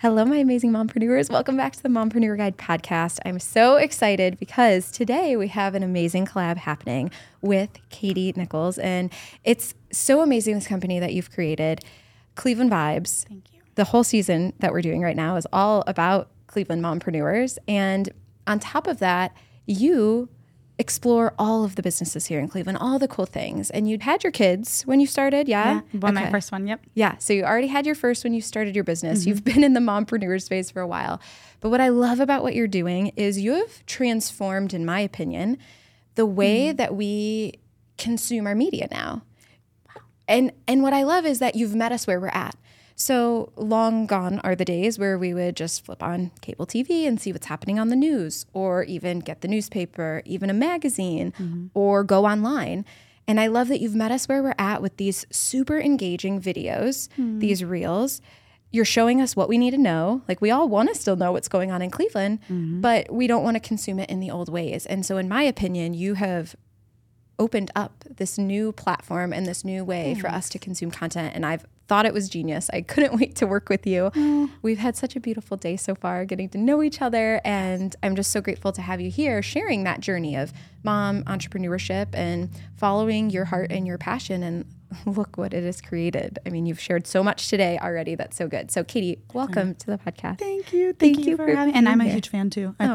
Hello, my amazing mompreneurs. Welcome back to the Mompreneur Guide podcast. I'm so excited because today we have an amazing collab happening with Kaitie Nickel. And it's so amazing, this company that you've created, Cleveland Vibes. Thank you. The whole season that we're doing right now is all about Cleveland mompreneurs. And on top of that, you explore all of the businesses here in Cleveland, all the cool things. And you'd had your kids when you started, yeah? Yeah, well, okay. My first one, yep. Yeah, so you already had your first when you started your business. Mm-hmm. You've been in the mompreneur space for a while. But what I love about what you're doing is you have transformed, in my opinion, the way that we consume our media now. Wow. And what I love is that you've met us where we're at. So long gone are the days where we would just flip on cable TV and see what's happening on the news, or even get the newspaper, even a magazine, or go online. And I love that you've met us where we're at with these super engaging videos, these reels. You're showing us what we need to know. Like, we all want to still know what's going on in Cleveland, but we don't want to consume it in the old ways. And so, in my opinion, you have opened up this new platform and this new way for us to consume content. And I've thought it was genius. I couldn't wait to work with you. We've had such a beautiful day so far, getting to know each other. And I'm just so grateful to have you here sharing that journey of mom entrepreneurship and following your heart and your passion. And look what it has created. I mean, you've shared so much today already. That's so good. So Kaitie, welcome to the podcast. Thank you. Thank you for having me. And I'm a huge fan too. I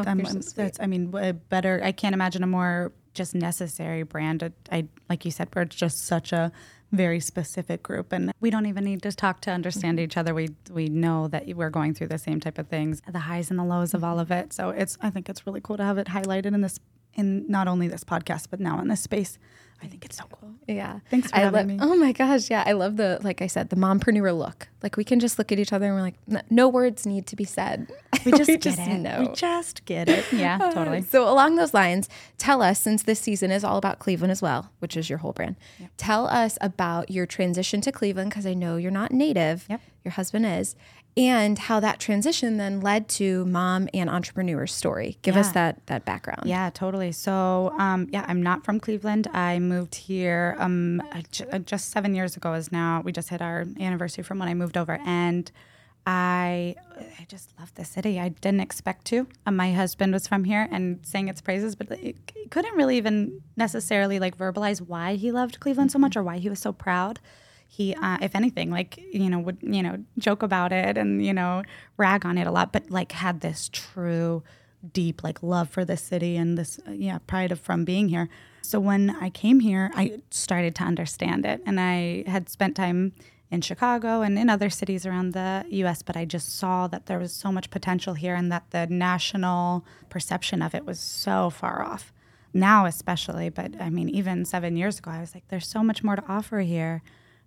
can't imagine a more just necessary brand. I like you said, we're just such a very specific group, and we don't even need to talk to understand each other. We know that we're going through the same type of things, the highs and the lows of all of it. So I think it's really cool to have it highlighted in not only this podcast, but now in this space. I think it's so cool. Yeah. Thanks for having me. Oh my gosh. Yeah. I love the mompreneur look. Like, we can just look at each other and we're like, no words need to be said. We just We just get it. Yeah, totally. So along those lines, tell us, since this season is all about Cleveland as well, which is your whole brand, tell us about your transition to Cleveland, because I know you're not native. Yep. Your husband is. And how that transition then led to mom and entrepreneur story. Give us that background. Yeah, totally. So, I'm not from Cleveland. I moved here just 7 years ago is now. We just hit our anniversary from when I moved over. And I just love the city. I didn't expect to. My husband was from here and sang its praises, but he couldn't really even necessarily verbalize why he loved Cleveland so much or why he was so proud. He, if anything, would, joke about it and, rag on it a lot, but had this true, deep, love for this city and this, pride from being here. So when I came here, I started to understand it. And I had spent time in Chicago and in other cities around the U.S., but I just saw that there was so much potential here and that the national perception of it was so far off. Now especially, but I mean, even 7 years ago, I was like, there's so much more to offer here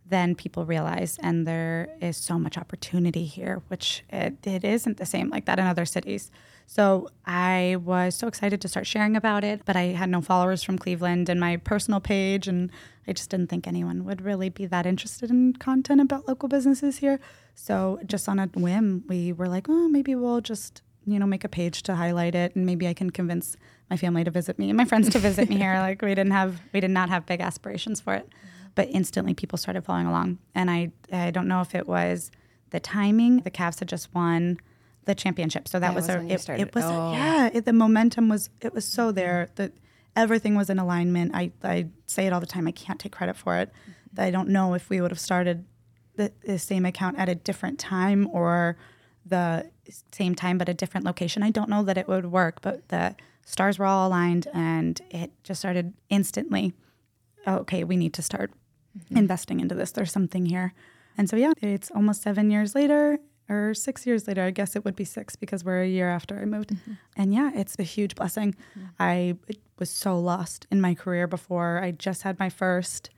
than people realize, and there is so much opportunity here, which it isn't the same like that in other cities. So I was so excited to start sharing about it, but I had no followers from Cleveland in my personal page, and I just didn't think anyone would really be that interested in content about local businesses here. So just on a whim, we were like, oh, maybe we'll just make a page to highlight it, and maybe I can convince my family to visit me and my friends to visit me here. Like, we did not have big aspirations for it. But instantly people started following along. And I don't know if it was the timing. The Cavs had just won the championship. So that the momentum was, it was so there that everything was in alignment. I say it all the time. I can't take credit for it. Mm-hmm. I don't know if we would have started the same account at a different time or the same time, but a different location. I don't know that it would work, but the stars were all aligned and it just started instantly. Okay, we need to start investing into this. There's something here. And so, it's almost 7 years later or 6 years later. I guess it would be 6 because we're a year after I moved. Mm-hmm. And it's a huge blessing. Mm-hmm. I was so lost in my career before. I just had my first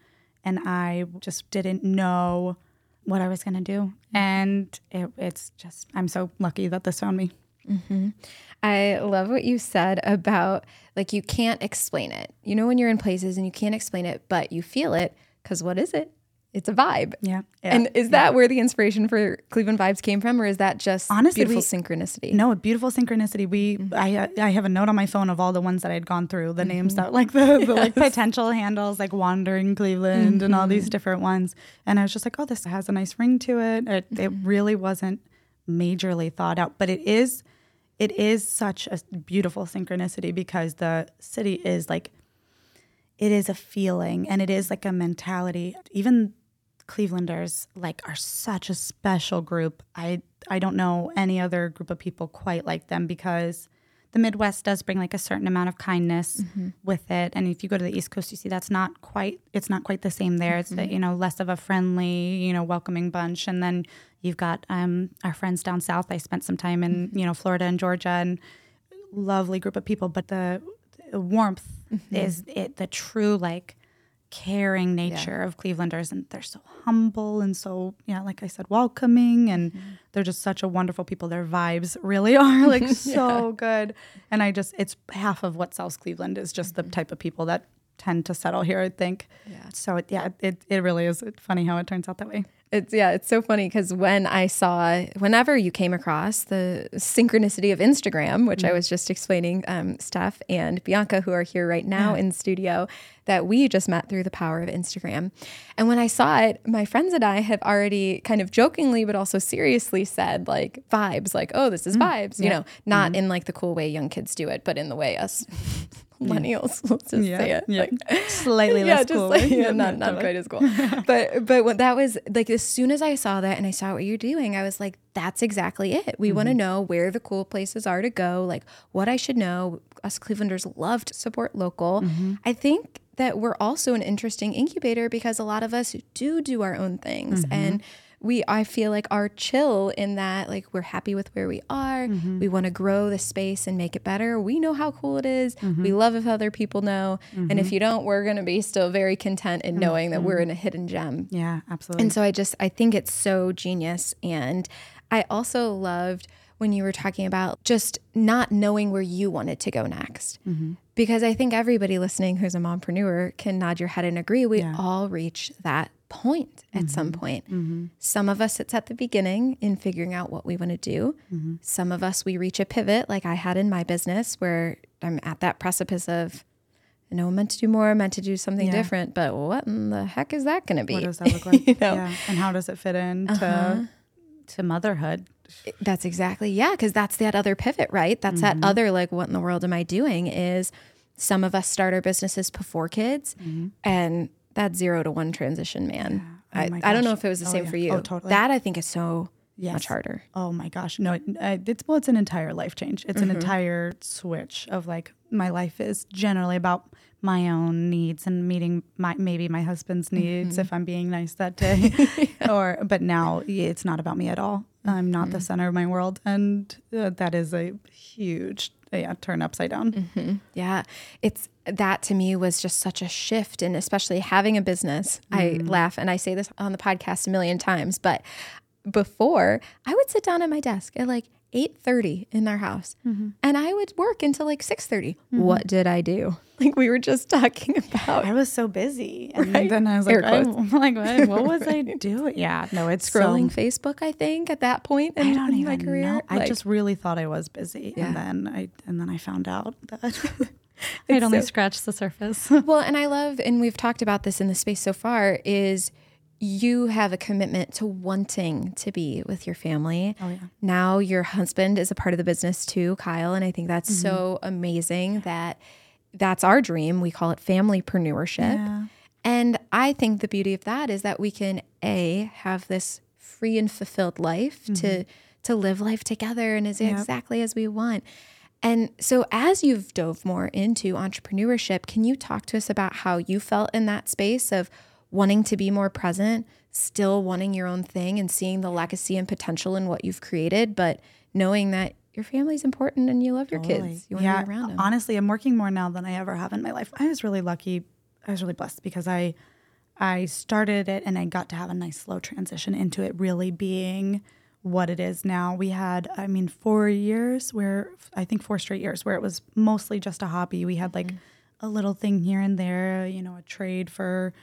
and I just didn't know what I was going to do. And it's just, I'm so lucky that this found me. Mm-hmm. I love what you said about, like, you can't explain it. You know, when you're in places and you can't explain it, but you feel it, because what is it? It's a vibe. Yeah. And is that where the inspiration for Cleveland Vibes came from, or is that just honestly beautiful synchronicity? No, beautiful synchronicity. I have a note on my phone of all the ones that I'd gone through, the names that, like, the like potential handles, like Wandering Cleveland and all these different ones. And I was just like, oh, this has a nice ring to it. It really wasn't majorly thought out, but it is such a beautiful synchronicity, because the city is like, it is a feeling and it is like a mentality. Even Clevelanders, like, are such a special group. I don't know any other group of people quite like them, because the Midwest does bring like a certain amount of kindness with it. And if you go to the East Coast, you see it's not quite the same there. It's, you know, less of a friendly, you know, welcoming bunch. And then you've got our friends down south. I spent some time in, you know, Florida and Georgia, and lovely group of people. But the warmth is it, the true, like, caring nature of Clevelanders. And they're so humble and so, you know, like I said, welcoming, and they're just such a wonderful people. Their vibes really are, like, so good. And it's half of what sells Cleveland is just the type of people that tend to settle here, I think. Yeah. So it really is funny how it turns out that way. It's so funny, because whenever you came across the synchronicity of Instagram, which I was just explaining, Steph and Bianca, who are here right now in studio, that we just met through the power of Instagram. And when I saw it, my friends and I have already kind of jokingly, but also seriously said, like, vibes, like, oh, this is vibes, you know, not in like the cool way young kids do it, but in the way us millennials, let's just say it, like, slightly less cool, like, not quite as cool. But when that was, like, as soon as I saw that and I saw what you're doing, I was like, that's exactly it. We want to know where the cool places are to go, like, what I should know. Us Clevelanders love to support local. I think that we're also an interesting incubator, because a lot of us do our own things, and I feel like are chill in that, like, we're happy with where we are. We want to grow the space and make it better. We know how cool it is. We love if other people know. And if you don't, we're going to be still very content in knowing that we're in a hidden gem. Yeah, absolutely. And so I think it's so genius. And I also loved when you were talking about just not knowing where you wanted to go next. Because I think everybody listening who's a mompreneur can nod your head and agree. We all reach that point at some point. Some of us, it's at the beginning in figuring out what we want to do. Some of us, we reach a pivot, like I had in my business, where I'm at that precipice of, you know, I'm meant to do more, I'm meant to do something different, but what in the heck is that going to be? What does that look like? You know? And how does it fit in to motherhood? That's exactly, because that's that other pivot, right? That's that other, like, what in the world am I doing? Is some of us start our businesses before kids, and that 0 to 1 transition, man. Yeah. Oh, I don't know if it was the same for you. Oh, totally. That I think is so much harder. Oh my gosh. No, it's an entire life change. It's an entire switch of, like, my life is generally about my own needs and meeting maybe my husband's needs if I'm being nice that day. But now it's not about me at all. I'm not the center of my world. And that is a huge turn upside down. Yeah. It's, that to me was just such a shift, and especially having a business. I laugh, and I say this on the podcast a million times, but before I would sit down at my desk at like 8:30 in our house, and I would work until like 6:30. What did I do? Like, we were just talking about. I was so busy, and then I was like, what was I doing? Yeah, no, it's scrolling Facebook. I think at that point, I don't even my career. Know. I just really thought I was busy, and then I found out that. I'd only scratched the surface. Well, and I love, and we've talked about this in the space so far, is you have a commitment to wanting to be with your family. Oh, yeah. Now your husband is a part of the business too, Kyle, and I think that's so amazing that that's our dream. We call it familypreneurship. Yeah. And I think the beauty of that is that we can, A, have this free and fulfilled life to live life together and is exactly as we want. And so as you've dove more into entrepreneurship, can you talk to us about how you felt in that space of wanting to be more present, still wanting your own thing and seeing the legacy and potential in what you've created, but knowing that your family's important and you love your kids. You want to be around them. Honestly, I'm working more now than I ever have in my life. I was really lucky. I was really blessed because I started it and I got to have a nice slow transition into it really being what it is now. We had, 4 years where, I think 4 straight years where it was mostly just a hobby. We had like a little thing here and there, you know, a trade for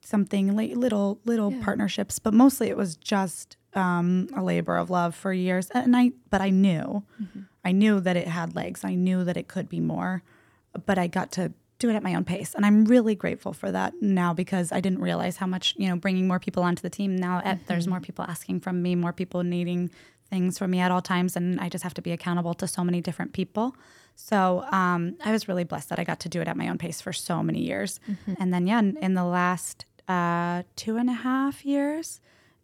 something, like little partnerships, but mostly it was just a labor of love for years. And I knew, I knew that it had legs. I knew that it could be more, but I got to do it at my own pace. And I'm really grateful for that now, because I didn't realize how much, you know, bringing more people onto the team now, there's more people asking from me, more people needing things from me at all times. And I just have to be accountable to so many different people. So I was really blessed that I got to do it at my own pace for so many years. And then, in the last 2.5 years,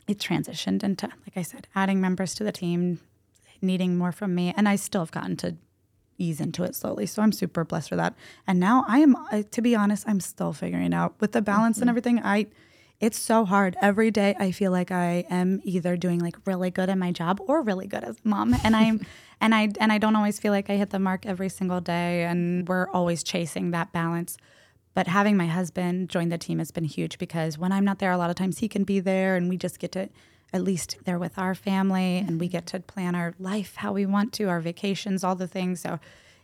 it transitioned into, like I said, adding members to the team, needing more from me. And I still have gotten to ease into it slowly. So I'm super blessed for that. And now I am, to be honest, I'm still figuring out with the balance and everything. It's so hard. Every day I feel like I am either doing like really good at my job or really good as a mom. And I'm and I don't always feel like I hit the mark every single day. And we're always chasing that balance. But having my husband join the team has been huge, because when I'm not there, a lot of times he can be there, and we just get to, at least they're with our family, and we get to plan our life how we want to, our vacations, all the things. So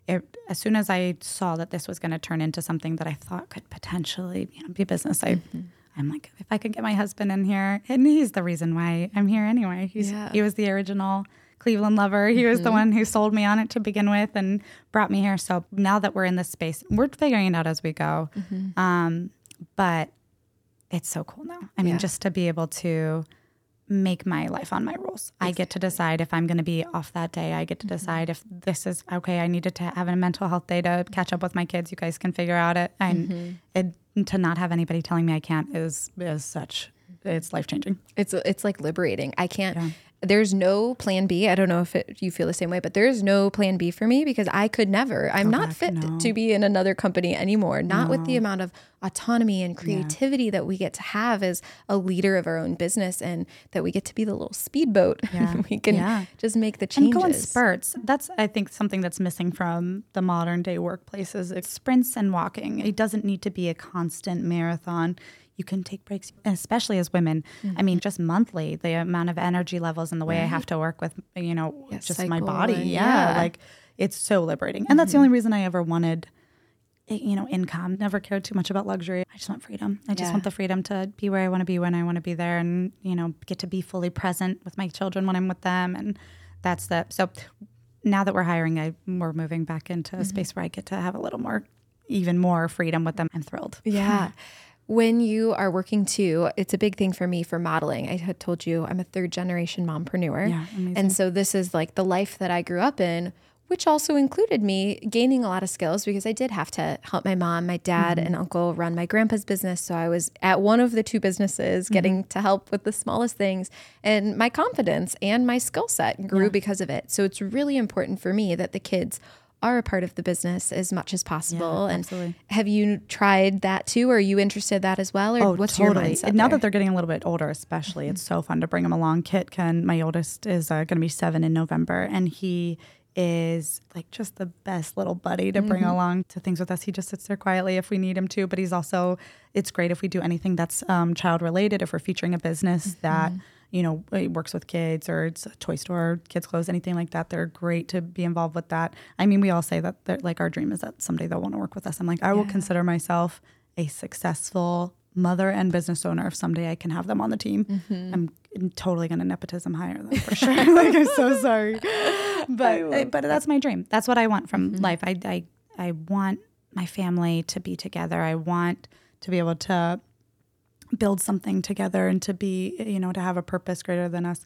as soon as I saw that this was going to turn into something that I thought could potentially, you know, be business, I'm like, if I could get my husband in here, and he's the reason why I'm here anyway. He was the original Cleveland lover. He was the one who sold me on it to begin with and brought me here. So now that we're in this space, we're figuring it out as we go. But it's so cool now. I mean, just to be able to make my life on my rules. Exactly. I get to decide if I'm going to be off that day. I get to decide if this is, okay, I needed to have a mental health day to catch up with my kids. You guys can figure out it. And to not have anybody telling me I can't is such, it's life-changing. It's like liberating. I can't, there's no plan B. I don't know if you feel the same way, but there's no plan B for me, because I could never, I'm not fit to be in another company anymore. Not with the amount of autonomy and creativity that we get to have as a leader of our own business, and that we get to be the little speedboat. We can just make the changes. And go in spurts. That's, I think, something that's missing from the modern day workplaces. It's sprints and walking. It doesn't need to be a constant marathon. You can take breaks, and especially as women. I mean, just monthly, the amount of energy levels and the way I have to work with, you know, just my body. Like, it's so liberating. And that's the only reason I ever wanted, you know, income. Never cared too much about luxury. I just want freedom. I just want the freedom to be where I want to be when I want to be there, and, you know, get to be fully present with my children when I'm with them. And that's that. So now that we're hiring, we're moving back into a space where I get to have a little more, even more freedom with them. I'm thrilled. Yeah. When you are working too, it's a big thing for me for modeling. I had told you I'm a 3rd generation mompreneur. Yeah, and so this is like the life that I grew up in, which also included me gaining a lot of skills, because I did have to help my mom, my dad, and uncle run my grandpa's business. So I was at one of the 2 businesses getting to help with the smallest things, and my confidence and my skill set grew because of it. So it's really important for me that the kids are a part of the business as much as possible. Yeah, and absolutely. Have you tried that too? Or are you interested in that as well? Or what's totally. Your mindset? Now that they're getting a little bit older, especially, it's so fun to bring them along. Kit, my oldest, is going to be 7 in November, and he is like just the best little buddy to bring along to things with us. He just sits there quietly if we need him to, but he's also, it's great if we do anything that's child related, if we're featuring a business that, you know, it works with kids, or it's a toy store, kids' clothes, anything like that. They're great to be involved with that. I mean, we all say that, like, our dream is that someday they'll want to work with us. I'm like, I will consider myself a successful mother and business owner if someday I can have them on the team. I'm totally going to nepotism hire them for sure. Like, I'm so sorry. But that's my dream. That's what I want from life. I want my family to be together. I want to be able to build something together and to be, you know, to have a purpose greater than us.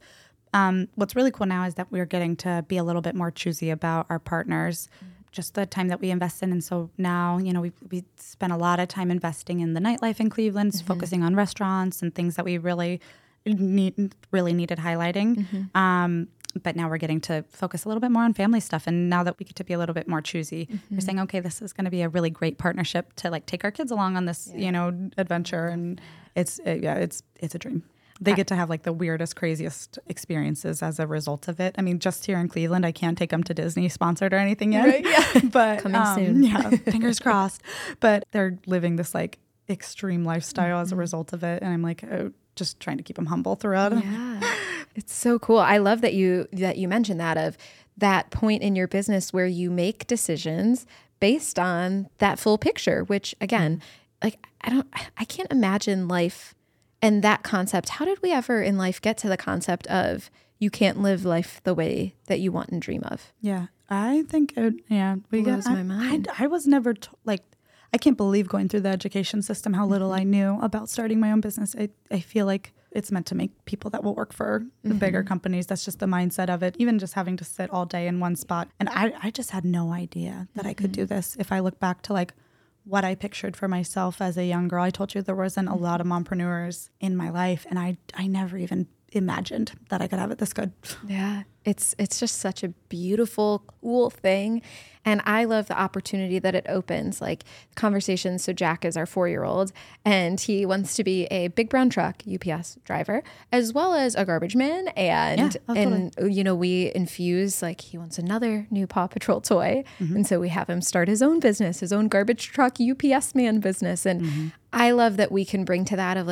What's really cool now is that we're getting to be a little bit more choosy about our partners, just the time that we invest in. And so now, you know, we spent a lot of time investing in the nightlife in Cleveland, focusing on restaurants and things that we really needed highlighting. But now we're getting to focus a little bit more on family stuff. And now that we get to be a little bit more choosy, we're saying, okay, this is going to be a really great partnership to, like, take our kids along on this, you know, adventure. And it's a dream. They get to have, like, the weirdest, craziest experiences as a result of it. I mean, just here in Cleveland, I can't take them to Disney sponsored or anything yet, right? But coming soon. Fingers crossed. But they're living this, like, extreme lifestyle as a result of it. And I'm like, just trying to keep them humble throughout. It's so cool. I love that you mentioned that, of that point in your business where you make decisions based on that full picture, which again, like I can't imagine life and that concept. How did we ever in life get to the concept of you can't live life the way that you want and dream of? Yeah. I think my mind. I was never I can't believe going through the education system, how little I knew about starting my own business. I feel like it's meant to make people that will work for the bigger companies. That's just the mindset of it. Even just having to sit all day in one spot. And I just had no idea that I could do this. If I look back to what I pictured for myself as a young girl, I told you there wasn't a lot of mompreneurs in my life. And I never even imagined that I could have it this good. Yeah. It's just such a beautiful, cool thing. And I love the opportunity that it opens, like conversations. So Jack is our 4-year-old and he wants to be a big brown truck UPS driver, as well as a garbage man. And you know, we infuse he wants another new Paw Patrol toy. Mm-hmm. And so we have him start his own business, his own garbage truck UPS man business. And I love that we can bring to that of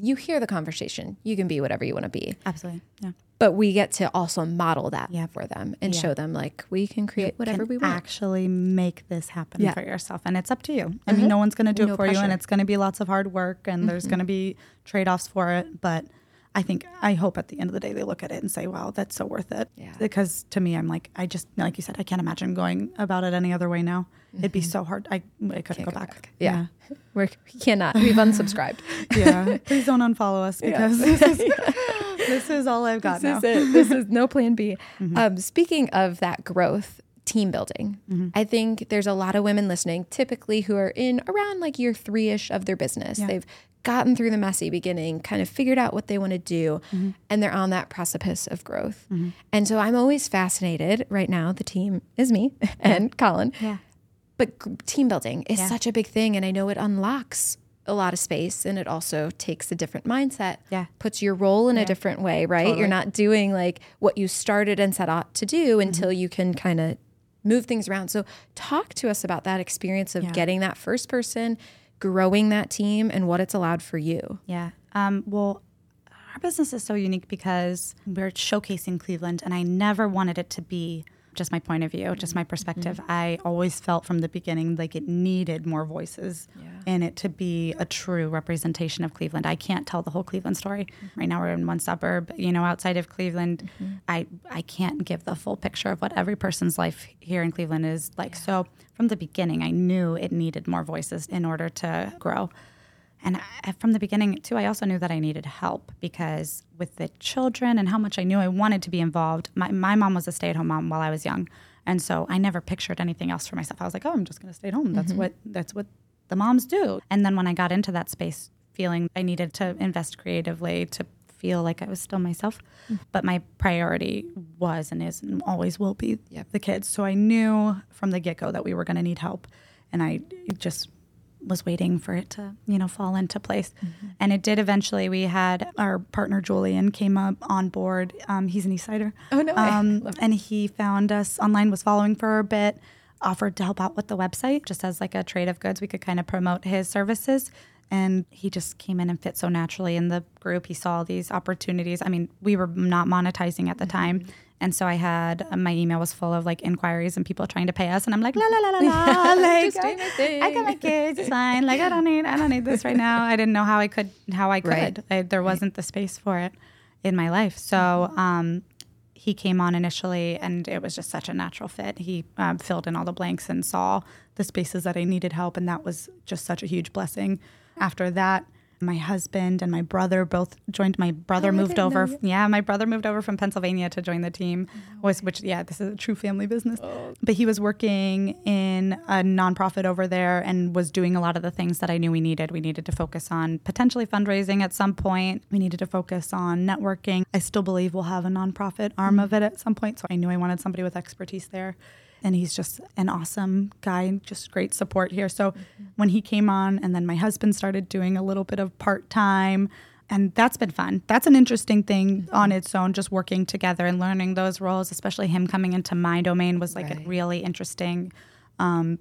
you hear the conversation, you can be whatever you want to be. Absolutely. Yeah. But we get to also model that for them and show them we can create whatever we want. Actually make this happen for yourself. And it's up to you. I mean, no one's going to do it for you, and it's going to be lots of hard work, and there's going to be trade-offs for it. But I hope at the end of the day, they look at it and say, wow, that's so worth it. Yeah. Because to me, I'm I just, like you said, I can't imagine going about it any other way now. It'd be so hard. I couldn't go back. Yeah. We cannot. We've unsubscribed. Yeah. Please don't unfollow us because this is all I've got now. This is it. This is no plan B. Speaking of that growth, team building. I think there's a lot of women listening typically who are in around year 3-ish of their business. Yeah. They've gotten through the messy beginning, kind of figured out what they want to do, and they're on that precipice of growth. And so I'm always fascinated right now. The team is me and Colin. Yeah. But team building is such a big thing. And I know it unlocks a lot of space, and it also takes a different mindset, puts your role in a different way, right? Totally. You're not doing what you started and set out to do until you can kind of move things around. So talk to us about that experience of getting that first person, growing that team, and what it's allowed for you. Yeah. Well, our business is so unique because we're showcasing Cleveland, and I never wanted it to be just my point of view, just my perspective. I always felt from the beginning it needed more voices in it to be a true representation of Cleveland. I can't tell the whole Cleveland story. Right now we're in one suburb, outside of Cleveland. I can't give the full picture of what every person's life here in Cleveland is like. Yeah. So from the beginning, I knew it needed more voices in order to grow. And from the beginning, too, I also knew that I needed help because with the children and how much I knew I wanted to be involved, my mom was a stay-at-home mom while I was young. And so I never pictured anything else for myself. I was like, oh, I'm just going to stay at home. That's what the moms do. And then when I got into that space, feeling I needed to invest creatively to feel like I was still myself. But my priority was and is and always will be the kids. So I knew from the get-go that we were going to need help. And I just was waiting for it to, fall into place. And it did eventually. We had our partner, Julian, came up on board. He's an East Sider. Oh, no way. And he found us online, was following for a bit, offered to help out with the website, just as a trade of goods. We could kind of promote his services. And he just came in and fit so naturally in the group. He saw these opportunities. I mean, we were not monetizing at the time. And so I had, my email was full of inquiries and people trying to pay us. And I'm la, la, la, la, la. Just do my thing. I got my kids, it's fine. I don't need this right now. I didn't know how I could. Right. There wasn't the space for it in my life. So he came on initially, and it was just such a natural fit. He filled in all the blanks and saw the spaces that I needed help. And that was just such a huge blessing. After that, my husband and my brother both joined. My brother moved over. Yeah, my brother moved over from Pennsylvania to join the team, this is a true family business. Oh. But he was working in a nonprofit over there and was doing a lot of the things that I knew we needed. We needed to focus on potentially fundraising at some point. We needed to focus on networking. I still believe we'll have a nonprofit arm of it at some point. So I knew I wanted somebody with expertise there. And he's just an awesome guy and just great support here. So when he came on, and then my husband started doing a little bit of part-time, and that's been fun. That's an interesting thing on its own, just working together and learning those roles, especially him coming into my domain was a really interesting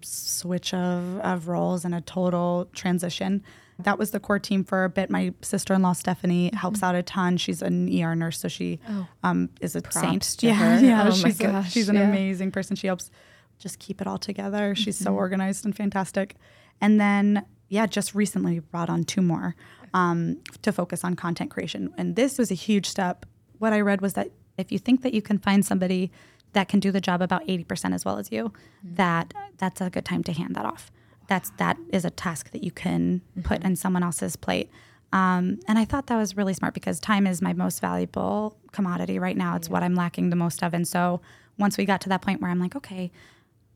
switch of roles and a total transition. That was the core team for a bit. My sister-in-law, Stephanie, helps out a ton. She's an ER nurse, so she is a saint to her. Yeah, she's an amazing person. She helps just keep it all together. She's so organized and fantastic. And then, just recently brought on two more to focus on content creation. And this was a huge step. What I read was that if you think that you can find somebody that can do the job about 80% as well as you, that's a good time to hand that off. That is a task that you can put on someone else's plate. And I thought that was really smart because time is my most valuable commodity right now. It's what I'm lacking the most of. And so once we got to that point where I'm like, okay,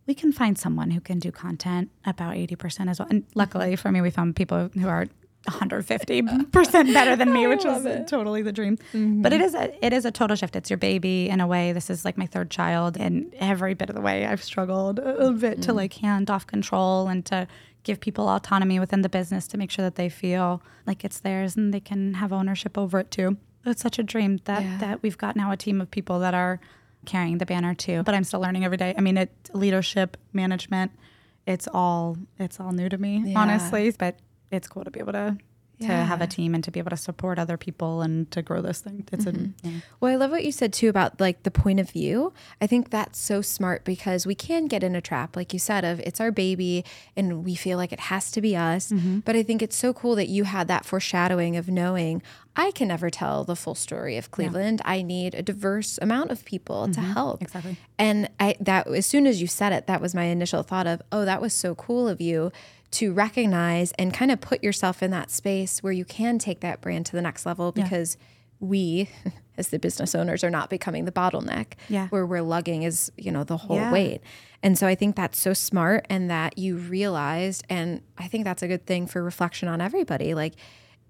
we can find someone who can do content about 80% as well. And luckily for me, we found people who are 150% better than me, which was totally the dream. Mm-hmm. But it is a total shift. It's your baby in a way. This is like my third child, and every bit of the way I've struggled a bit to like hand off control and to give people autonomy within the business to make sure that they feel like it's theirs and they can have ownership over it too. It's such a dream that we've got now a team of people that are carrying the banner too. But I'm still learning every day. I mean, leadership, management, it's all new to me, honestly. But it's cool to be able to have a team and to be able to support other people and to grow this thing. Well, I love what you said too about like the point of view. I think that's so smart because we can get in a trap, like you said, of it's our baby and we feel like it has to be us. Mm-hmm. But I think it's so cool that you had that foreshadowing of knowing I can never tell the full story of Cleveland. Yeah. I need a diverse amount of people to help. Exactly. And as soon as you said it, that was my initial thought of, oh, that was so cool of you to recognize and kind of put yourself in that space where you can take that brand to the next level because we, as the business owners, are not becoming the bottleneck where we're lugging is, the whole weight. And so I think that's so smart and that you realized, and I think that's a good thing for reflection on everybody. Like,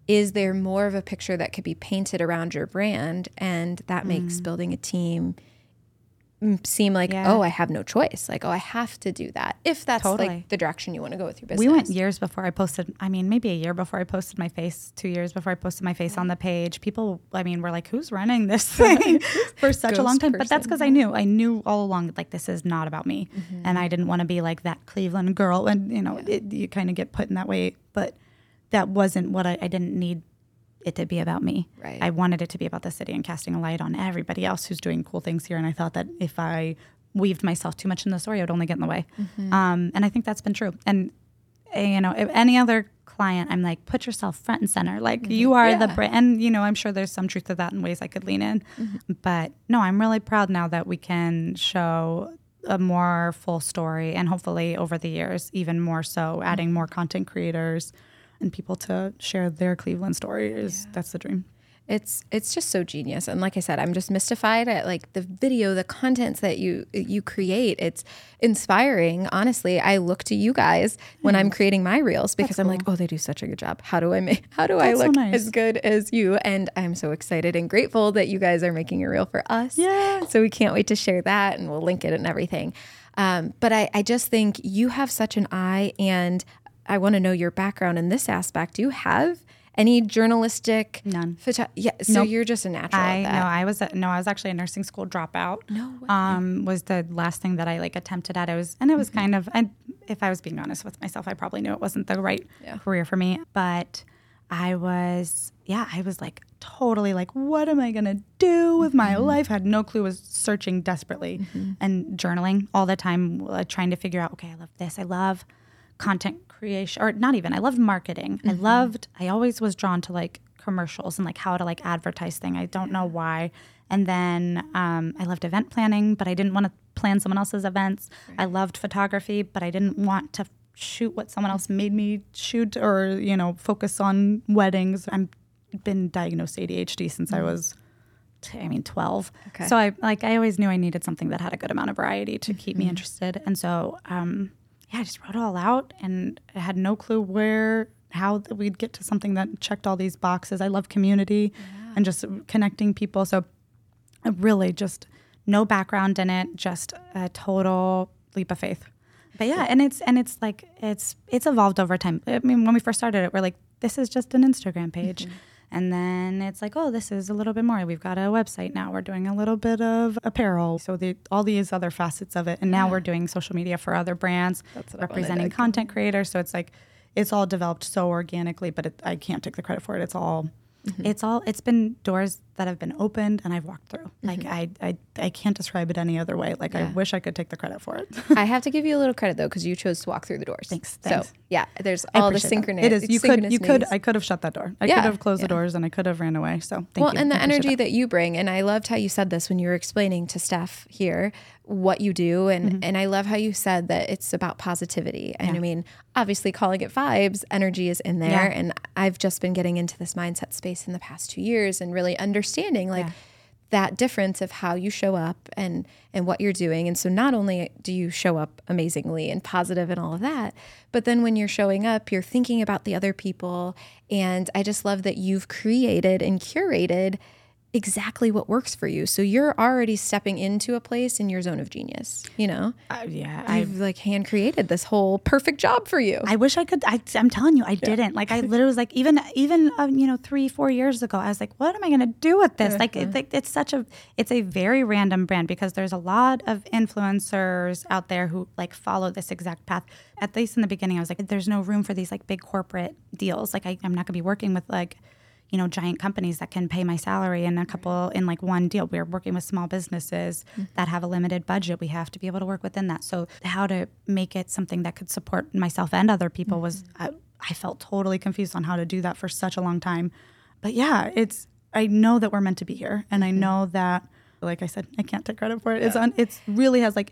is there more of a picture that could be painted around your brand? And that makes building a team seem like, I have no choice. Like, I have to do that. If that's like the direction you want to go with your business. We went two years before I posted my face on the page. People, were like, who's running this thing for such a long time? But that's because I knew all along, like, this is not about me. Mm-hmm. And I didn't want to be like that Cleveland girl. And, you kind of get put in that way. But that wasn't what I didn't need it to be about me. Right. I wanted it to be about the city and casting a light on everybody else who's doing cool things here. And I thought that if I weaved myself too much in the story, I would only get in the way. Mm-hmm. And I think that's been true. And, if any other client, I'm like, put yourself front and center. Like you are the brand. And, I'm sure there's some truth to that in ways I could lean in. Mm-hmm. But no, I'm really proud now that we can show a more full story and hopefully over the years, even more so, adding more content creators and people to share their Cleveland story that's the dream. It's just so genius. And like I said, I'm just mystified at like the video, the contents that you create. It's inspiring. Honestly, I look to you guys when I'm creating my reels because I'm like, oh, they do such a good job. How do I look as good as you? And I'm so excited and grateful that you guys are making a reel for us. Yeah. So we can't wait to share that and we'll link it and everything. But I just think you have such an eye, and I want to know your background in this aspect. Do you have any journalistic? None. So you're just a natural at that. I was actually a nursing school dropout. No way. Was the last thing that I like attempted at. It was kind of, if I was being honest with myself, I probably knew it wasn't the right career for me. But I was like totally like, what am I going to do with my life? I had no clue, was searching desperately and journaling all the time, trying to figure out, okay, I love this. I love content creation, or not even, I loved marketing. Mm-hmm. I always was drawn to like commercials and like how to like advertise thing. I don't know why. And then I loved event planning, but I didn't want to plan someone else's events. Right. I loved photography, but I didn't want to shoot what someone else made me shoot or, focus on weddings. I've been diagnosed ADHD since I was 12. Okay. So I always knew I needed something that had a good amount of variety to keep me interested. And so, I just wrote it all out and I had no clue how we'd get to something that checked all these boxes. I love community and just connecting people. So really just no background in it, just a total leap of faith. But and it's like, it's evolved over time. I mean, when we first started it, we're like, this is just an Instagram page. Mm-hmm. And then it's like, oh, this is a little bit more. We've got a website now. We're doing a little bit of apparel. So all these other facets of it. And now we're doing social media for other brands, representing content creators. So it's like it's all developed so organically, but I can't take the credit for it. It's been doors that have been opened and I've walked through. Mm-hmm. Like I can't describe it any other way. Like I wish I could take the credit for it. I have to give you a little credit though, because you chose to walk through the doors. Thanks. So yeah, there's all the synchronicity. It is. I could have shut that door. I could have closed the doors and I could have ran away. So thank you. Well, and the energy that you bring, and I loved how you said this when you were explaining to Steph here what you do, and I love how you said that it's about positivity. And I mean, obviously calling it vibes, energy is in there. Yeah. And I've just been getting into this mindset space in the past 2 years and really understanding that difference of how you show up and what you're doing. And so not only do you show up amazingly and positive and all of that, but then when you're showing up, you're thinking about the other people. And I just love that you've created and curated exactly what works for you. So you're already stepping into a place in your zone of genius, you know? I've like hand created this whole perfect job for you. I wish I could. I'm telling you, I didn't. Like I literally was like, even, 3-4 years ago, I was like, what am I going to do with this? Like, it's a very random brand because there's a lot of influencers out there who like follow this exact path. At least in the beginning, I was like, there's no room for these like big corporate deals. Like I'm not going to be working with like, giant companies that can pay my salary in like one deal. We're working with small businesses that have a limited budget. We have to be able to work within that. So how to make it something that could support myself and other people was, I felt totally confused on how to do that for such a long time. But yeah, I know that we're meant to be here. And I know that, like I said, I can't take credit for it. Yeah. It's really has like,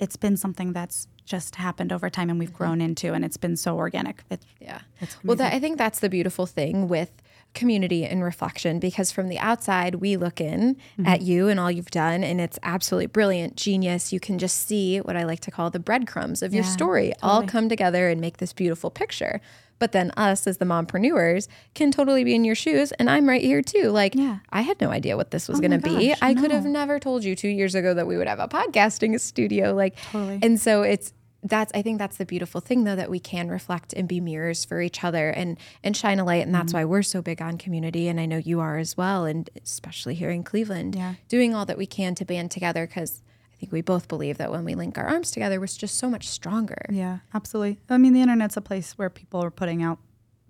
it's been something that's just happened over time and we've grown into, and it's been so organic. I think that's the beautiful thing with community and reflection, because from the outside we look in at you and all you've done, and it's absolutely brilliant, genius. You can just see what I like to call the breadcrumbs of your story all come together and make this beautiful picture. But then us as the mompreneurs can totally be in your shoes. And I'm right here too. Like I had no idea what this was going to be. I could have never told you 2 years ago that we would have a podcasting studio. Like, totally. And so I think that's the beautiful thing though, that we can reflect and be mirrors for each other and shine a light. And that's why we're so big on community. And I know you are as well. And especially here in Cleveland, doing all that we can to band together, because I think we both believe that when we link our arms together, we're just so much stronger. Yeah, absolutely. I mean, the internet's a place where people are putting out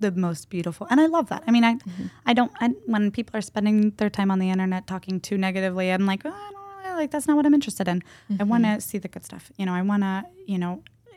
the most beautiful. And I love that. I mean, when people are spending their time on the internet talking too negatively, I'm like, I don't really, like, that's not what I'm interested in. I want to see the good stuff. I want to,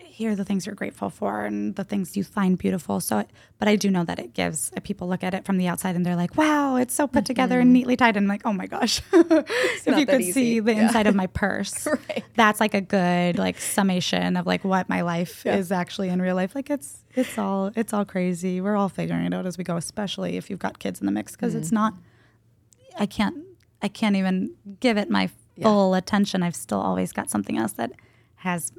hear the things you're grateful for and the things you find beautiful. So, but I do know that it gives, people look at it from the outside and they're like, wow, it's so put together and neatly tied. And I'm like, oh my gosh, if you could see the inside of my purse, right. That's like a good like summation of like what my life is actually in real life. Like it's all crazy. We're all figuring it out as we go, especially if you've got kids in the mix, because it's not, I can't even give it my full attention. I've still always got something else that has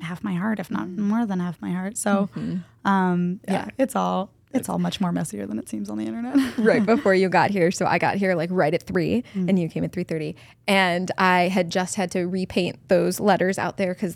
half my heart, if not more than half my heart. So, it's all much more messier than it seems on the internet. Right before you got here. So I got here like right at 3 and you came at 3:30, and I had just had to repaint those letters out there because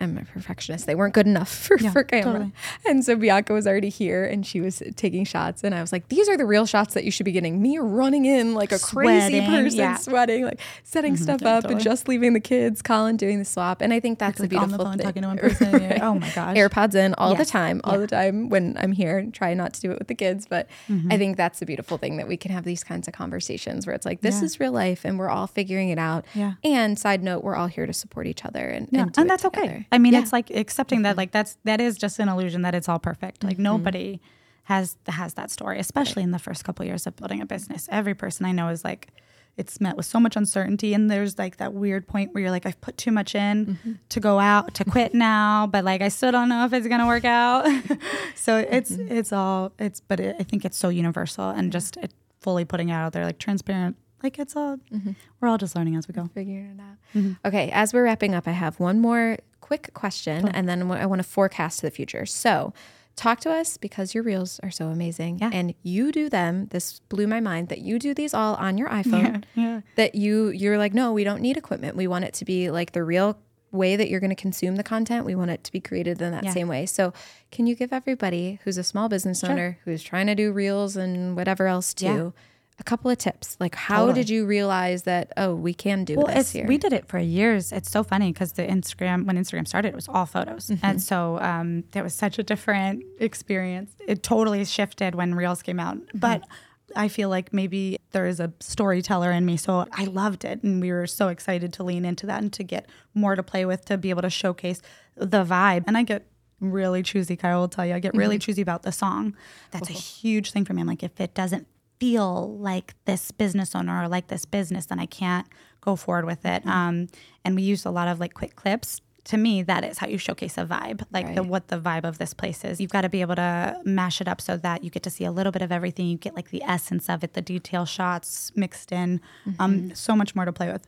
I'm a perfectionist. They weren't good enough for camera. Totally. And so Bianca was already here and she was taking shots. And I was like, these are the real shots that you should be getting. Me running in like a crazy person, sweating, like setting stuff up and just leaving the kids, Colin doing the swap. And I think that's like a beautiful on the phone thing. Talking to one person. Right. Oh my gosh. AirPods in all the time, all the time when I'm here, and try not to do it with the kids. But I think that's the beautiful thing, that we can have these kinds of conversations where it's like, this is real life and we're all figuring it out. Yeah. And side note, we're all here to support each other. And that's together. Okay. I mean, it's like accepting that, like, that is just an illusion that it's all perfect. Like nobody has that story, especially in the first couple of years of building a business. Every person I know is like, it's met with so much uncertainty. And there's like that weird point where you're like, I've put too much in to go out, to quit now, but like, I still don't know if it's going to work out. So I think it's so universal, and just fully putting it out there, like transparent. Like it's all, we're all just learning as we go. Figuring it out. Okay, as we're wrapping up, I have one more quick question, and then I want to forecast to the future. So talk to us, because your reels are so amazing, and you do them. This blew my mind that you do these all on your iPhone, that you're like, no, we don't need equipment. We want it to be like the real way that you're going to consume the content. We want it to be created in that same way. So can you give everybody who's a small business owner who's trying to do reels and whatever else too, a couple of tips. Like, how did you realize that, oh, we can do this here? We did it for years. It's so funny because when Instagram started, it was all photos. Mm-hmm. And so that was such a different experience. It totally shifted when Reels came out. Mm-hmm. But I feel like maybe there is a storyteller in me. So I loved it. And we were so excited to lean into that and to get more to play with, to be able to showcase the vibe. And I get really choosy, Kyle will tell you. I get really choosy about the song. That's a huge thing for me. I'm like, if it doesn't feel like this business owner or like this business, then I can't go forward with it. And we use a lot of like quick clips. To me, that is how you showcase a vibe, like what the vibe of this place is. You've got to be able to mash it up so that you get to see a little bit of everything. You get like the essence of it, the detail shots mixed in. So much more to play with.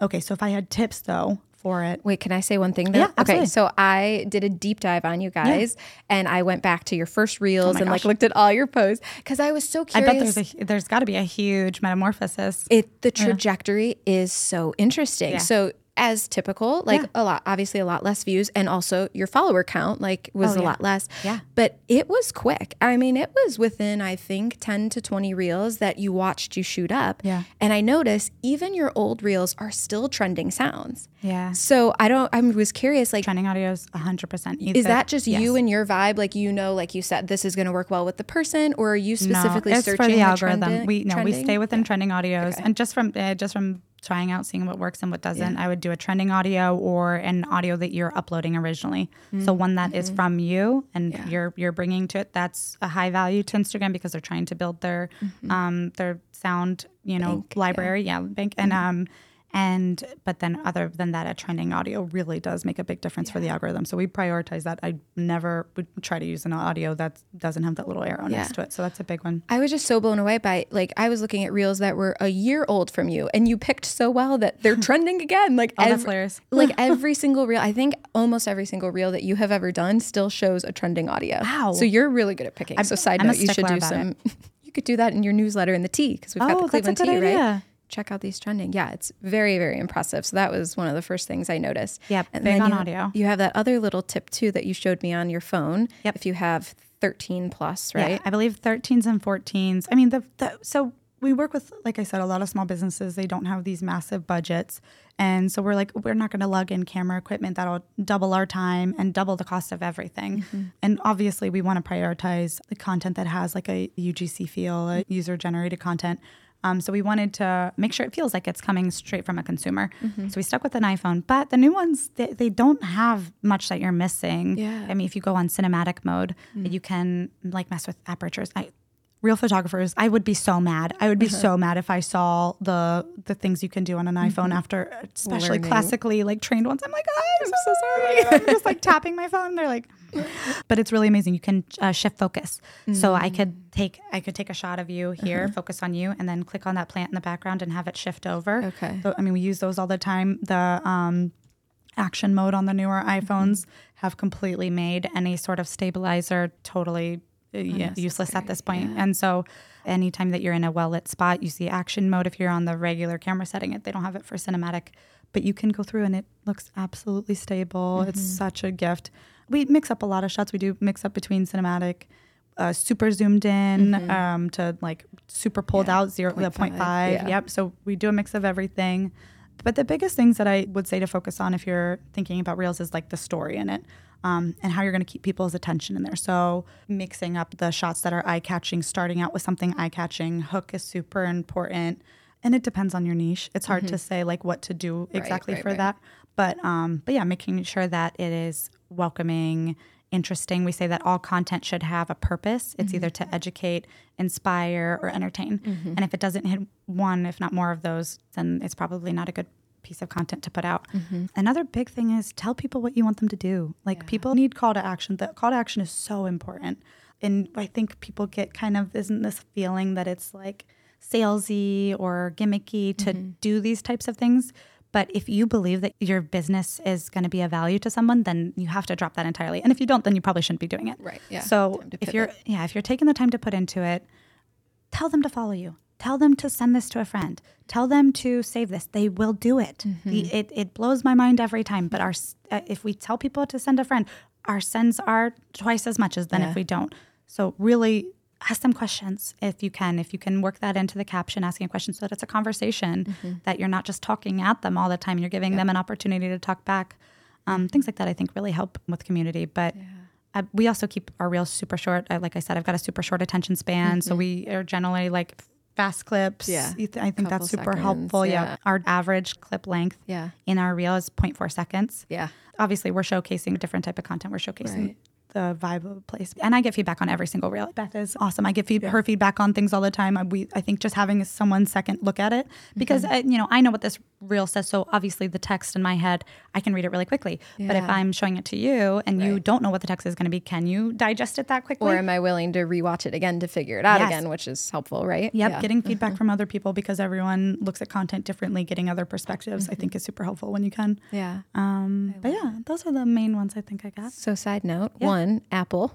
Okay, so if I had tips though for it. Wait, can I say one thing? Yeah, absolutely. Okay, so I did a deep dive on you guys and I went back to your first Reels and like looked at all your posts because I was so curious. I bet there's got to be a huge metamorphosis. The trajectory is so interesting. Yeah. So as typical, like a lot less views, and also your follower count like was a lot less. Yeah. But it was quick. I mean, it was within, I think, 10 to 20 reels that you watched you shoot up. Yeah. And I noticed even your old reels are still trending sounds. Yeah. So I was curious, like trending audios 100%. Is that just you and your vibe? Like, you know, like you said, this is going to work well with the person, or are you specifically searching for the algorithm? We stay within trending audios and just from trying out, seeing what works and what doesn't. I would do a trending audio or an audio that you're uploading originally. So one that is from you and you're bringing to it. That's a high value to Instagram because they're trying to build their sound, bank, library. Yeah. Bank. But then other than that, a trending audio really does make a big difference for the algorithm. So we prioritize that. I never would try to use an audio that doesn't have that little arrow next to it. So that's a big one. I was just so blown away by, like, I was looking at reels that were a year old from you, and you picked so well that they're trending again. Like every single reel, I think almost every single reel that you have ever done still shows a trending audio. Wow. So you're really good at picking. So side note, you should do some, you could do that in your newsletter in the tea, because we've got the Cleveland tea, right? Check out these trending. Yeah, it's very, very impressive. So that was one of the first things I noticed. Yeah, and big on audio. You have that other little tip too that you showed me on your phone. Yep. If you have 13 plus, right? Yeah, I believe 13s and 14s. I mean, so we work with, like I said, a lot of small businesses. They don't have these massive budgets. And so we're like, we're not going to lug in camera equipment. That'll double our time and double the cost of everything. Mm-hmm. And obviously we want to prioritize the content that has like a UGC feel, a user-generated content. So we wanted to make sure it feels like it's coming straight from a consumer. Mm-hmm. So we stuck with an iPhone. But the new ones, they don't have much that you're missing. Yeah. I mean, if you go on cinematic mode, you can like mess with apertures. Real photographers, I would be so mad. I would be so mad if I saw the things you can do on an iPhone after, especially classically like trained ones. I'm like, I'm so sorry. I'm just like tapping my phone. They're like, but it's really amazing. You can shift focus. So I could take a shot of you here, focus on you, and then click on that plant in the background and have it shift over. Okay. So, I mean, we use those all the time. The action mode on the newer iPhones have completely made any sort of stabilizer totally useless at this point. Yeah. And so anytime that you're in a well-lit spot, you see action mode. If you're on the regular camera setting, they don't have it for cinematic, but you can go through and it looks absolutely stable. It's such a gift. We mix up a lot of shots. We do mix up between cinematic, super zoomed in to like super pulled out, 0.5. Yeah. Yep. So we do a mix of everything. But the biggest things that I would say to focus on if you're thinking about reels is like the story in it. And how you're going to keep people's attention in there. So mixing up the shots that are eye-catching, starting out with something eye-catching. Hook is super important. And it depends on your niche. It's hard to say like what to do exactly that. But yeah, making sure that it is welcoming, interesting. We say that all content should have a purpose. It's either to educate, inspire, or entertain. And if it doesn't hit one, if not more of those, then it's probably not a good piece of content to put out. Another big thing is tell people what you want them to do. Like people need call to action. The call to action is so important. And I think people get kind of, isn't this feeling that it's like salesy or gimmicky to do these types of things. But if you believe that your business is going to be of value to someone, then you have to drop that entirely. And if you don't, then you probably shouldn't be doing it. Right. Yeah. So if you're taking the time to put into it, tell them to follow you. Tell them to send this to a friend. Tell them to save this. They will do it. It blows my mind every time. But if we tell people to send a friend, our sends are twice as much as if we don't. So really ask them questions if you can work that into the caption, asking questions so that it's a conversation, mm-hmm. that you're not just talking at them all the time. You're giving yeah. them an opportunity to talk back. Things like that, I think, really help with community. But yeah. We also keep our reels super short. Like I said, I've got a super short attention span. Mm-hmm. So we are generally like fast clips. Yeah. I think that's super seconds. Helpful. Yeah. yeah. Our average clip length yeah. in our reel is 0.4 seconds. Yeah. Obviously, we're showcasing different type of content. We're showcasing right. the vibe of a place. And I get feedback on every single reel. Beth is awesome. I get her feedback on things all the time. I think just having someone second look at it, because mm-hmm. I know what this reel says. So obviously the text in my head, I can read it really quickly. Yeah. But if I'm showing it to you and right. you don't know what the text is going to be, can you digest it that quickly? Or am I willing to rewatch it again to figure it out yes. again, which is helpful, right? Yep. Yeah. Getting feedback mm-hmm. from other people, because everyone looks at content differently, getting other perspectives, mm-hmm. I think is super helpful when you can. Yeah. But yeah, those are the main ones I think I got. So side note, yeah. One, Apple.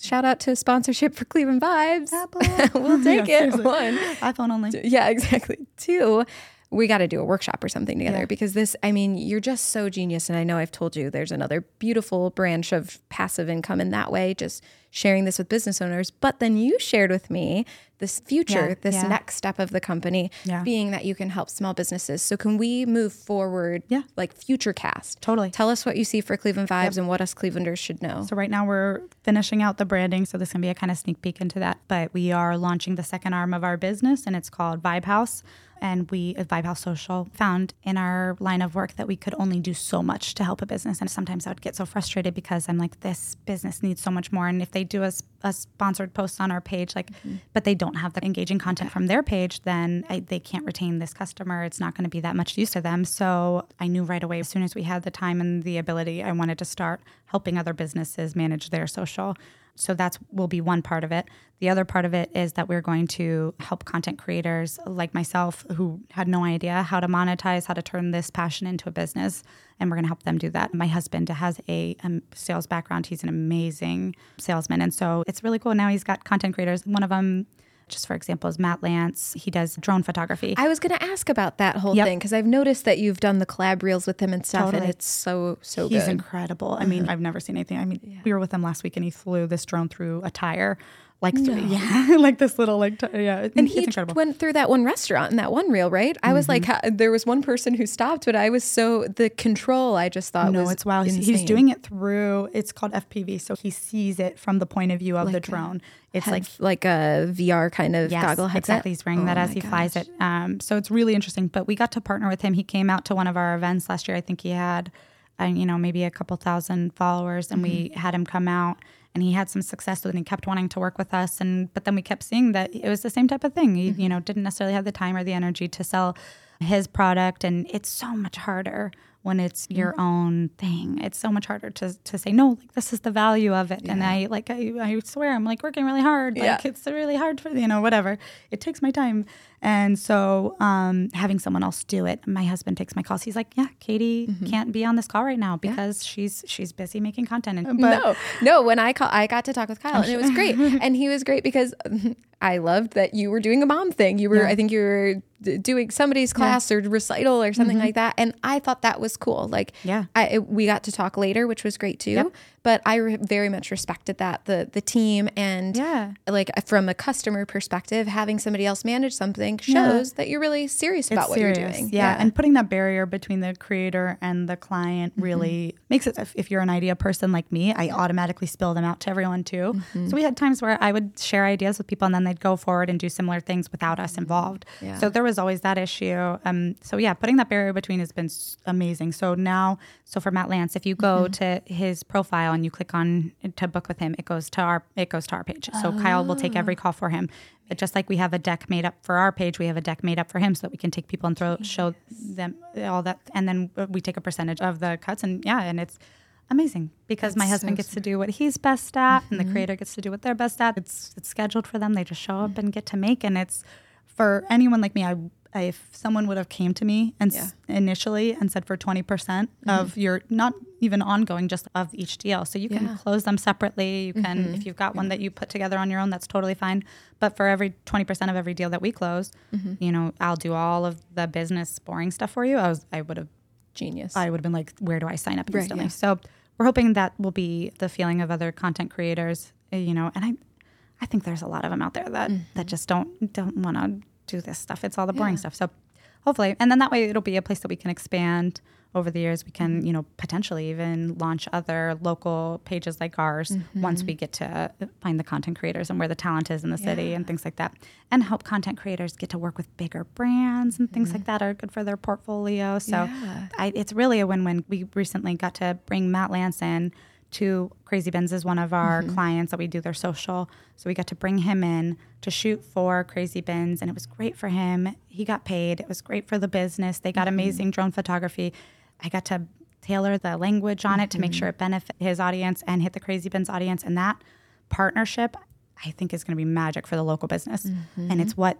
Shout out to sponsorship for Cleveland Vibes. Apple. We'll take it. Seriously. One. iPhone only. Yeah, exactly. Two, we got to do a workshop or something together, yeah. because this, you're just so genius. And I know I've told you there's another beautiful branch of passive income in that way, just sharing this with business owners. But then you shared with me this future, next step of the company, being that you can help small businesses. So can we move forward, like future cast? Totally. Tell us what you see for Cleveland Vibes and what us Clevelanders should know. So right now we're finishing out the branding, so this can be a kind of sneak peek into that. But we are launching the second arm of our business, and it's called Vibe House. And we at Vibe House Social found in our line of work that we could only do so much to help a business. And sometimes I would get so frustrated because I'm like, this business needs so much more. And if they do a sponsored post on our page, like, mm-hmm. but they don't have the engaging content from their page, then they can't retain this customer. It's not going to be that much use to them. So I knew right away, as soon as we had the time and the ability, I wanted to start helping other businesses manage their social. So that will be one part of it. The other part of it is that we're going to help content creators like myself who had no idea how to monetize, how to turn this passion into a business. And we're going to help them do that. My husband has a sales background. He's an amazing salesman. And so it's really cool. Now he's got content creators. One of them, just for example, is Matt Lance. He does drone photography. I was going to ask about that whole thing, because I've noticed that you've done the collab reels with him and stuff, and it's so good. He's incredible. I mean, I've never seen anything. We were with him last week, and he flew this drone through a tire. Like this little and he went through that one restaurant and that one reel, right? I was there was one person who stopped, but I was the control I just thought was it's wild. He's doing it through, it's called FPV, so he sees it from the point of view of the drone. It's like a VR kind of goggle headset. Exactly, he's wearing that as he flies it. So it's really interesting. But we got to partner with him. He came out to one of our events last year. I think he had, maybe a couple thousand followers, and we had him come out. And he had some success with it, and he kept wanting to work with us. But then we kept seeing that it was the same type of thing. He, didn't necessarily have the time or the energy to sell his product. And it's so much harder when it's your own thing. It's so much harder to say, no, like, this is the value of it. Yeah. And I swear, I'm like working really hard. Like it's really hard for, whatever. It takes my time. And so having someone else do it, my husband takes my calls. He's like, yeah, Kaitie can't be on this call right now because she's busy making content. When I call, I got to talk with Kyle, and it was great. And he was great because I loved that you were doing a mom thing. You were, I think you were doing somebody's class or recital or something like that. And I thought that was cool. We got to talk later, which was great too. Yep. But I very much respected that, the team, and from a customer perspective, having somebody else manage something shows that you're really serious about you're doing. Yeah. And putting that barrier between the creator and the client really makes it, if you're an idea person like me, I automatically spill them out to everyone too. So we had times where I would share ideas with people, and then they'd go forward and do similar things without us involved. Yeah. So there was always that issue. Putting that barrier between has been amazing. So for Matt Lance, if you go to his profile and you click on to book with him, it goes to our page. So Kyle will take every call for him. Just like we have a deck made up for our page, we have a deck made up for him so that we can take people and show them all that. And then we take a percentage of the cuts. And and it's amazing because my husband gets to do what he's best at and the creator gets to do what they're best at. It's scheduled for them. They just show up and get to make. And it's for anyone like me, if someone would have came to me and initially and said for 20% of your, not even ongoing, just of each deal. So you can close them separately. You can, if you've got one that you put together on your own, that's totally fine. But for every 20% of every deal that we close, I'll do all of the business boring stuff for you. I would have been like, where do I sign up instantly? Right, yeah. So we're hoping that will be the feeling of other content creators, and I I think there's a lot of them out there that, that just don't want to do this stuff. It's all the boring stuff. So hopefully, and then that way it'll be a place that we can expand over the years. We can, you know, potentially even launch other local pages like ours once we get to find the content creators and where the talent is in the city and things like that, and help content creators get to work with bigger brands and things like that are good for their portfolio. So it's really a win-win. We recently got to bring Matt Lance in to Crazy Bins is one of our clients that we do their social. So we got to bring him in to shoot for Crazy Bins, and it was great for him. He got paid. It was great for the business. They got amazing drone photography. I got to tailor the language on it to make sure it benefit his audience and hit the Crazy Bins audience. And that partnership, I think, is going to be magic for the local business. And it's what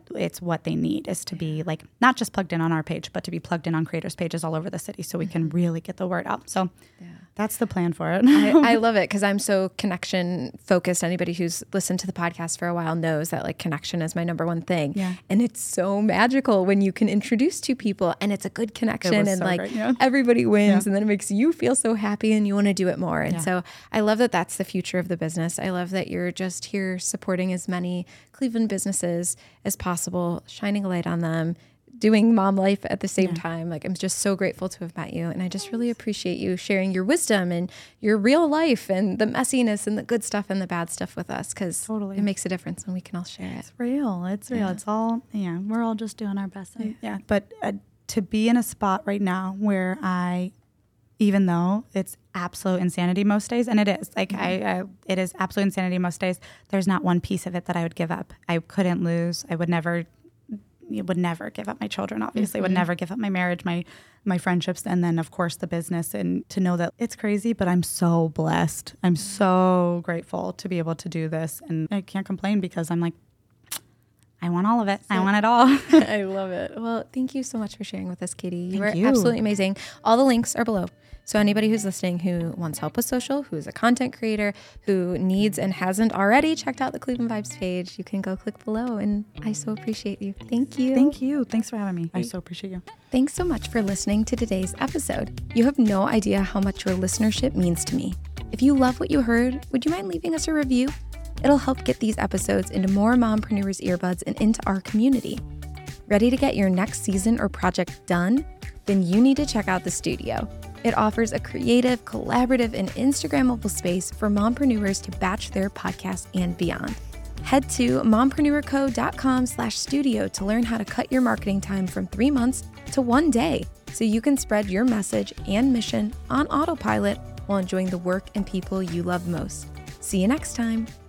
they need is to be, like, not just plugged in on our page, but to be plugged in on creators' pages all over the city so we can really get the word out. So that's the plan for it. I love it because I'm so connection focused. Anybody who's listened to the podcast for a while knows that, like, connection is my number one thing. And it's so magical when you can introduce two people and it's a good connection and so like everybody wins and then it makes you feel so happy and you want to do it more. And so I love that that's the future of the business. I love that you're just here supporting as many Cleveland businesses as possible, shining a light on them, doing mom life at the same time. Like, I'm just so grateful to have met you. And I just really appreciate you sharing your wisdom and your real life and the messiness and the good stuff and the bad stuff with us. 'Cause it makes a difference when we can all share it. It's real. It's real. It's all, we're all just doing our best. But to be in a spot right now where even though it's absolute insanity most days, and it is, like, it is absolute insanity most days, there's not one piece of it that I would give up. I couldn't lose. I would never give up my children, obviously, would never give up my marriage, my friendships, and then, of course, the business. And to know that it's crazy, but I'm so blessed. I'm so grateful to be able to do this. And I can't complain because I'm like, I want all of it. I want it all. I love it. Well, thank you so much for sharing with us, Kaitie. You are absolutely amazing. All the links are below. So anybody who's listening who wants help with social, who's a content creator, who needs and hasn't already checked out the Cleveland Vibes page, you can go click below. And I so appreciate you. Thank you. Thank you. Thanks for having me. I so appreciate you. Thanks so much for listening to today's episode. You have no idea how much your listenership means to me. If you love what you heard, would you mind leaving us a review? It'll help get these episodes into more mompreneurs' earbuds and into our community. Ready to get your next season or project done? Then you need to check out The Studio. It offers a creative, collaborative, and Instagrammable space for mompreneurs to batch their podcasts and beyond. Head to mompreneurco.com/studio to learn how to cut your marketing time from 3 months to 1 day so you can spread your message and mission on autopilot while enjoying the work and people you love most. See you next time.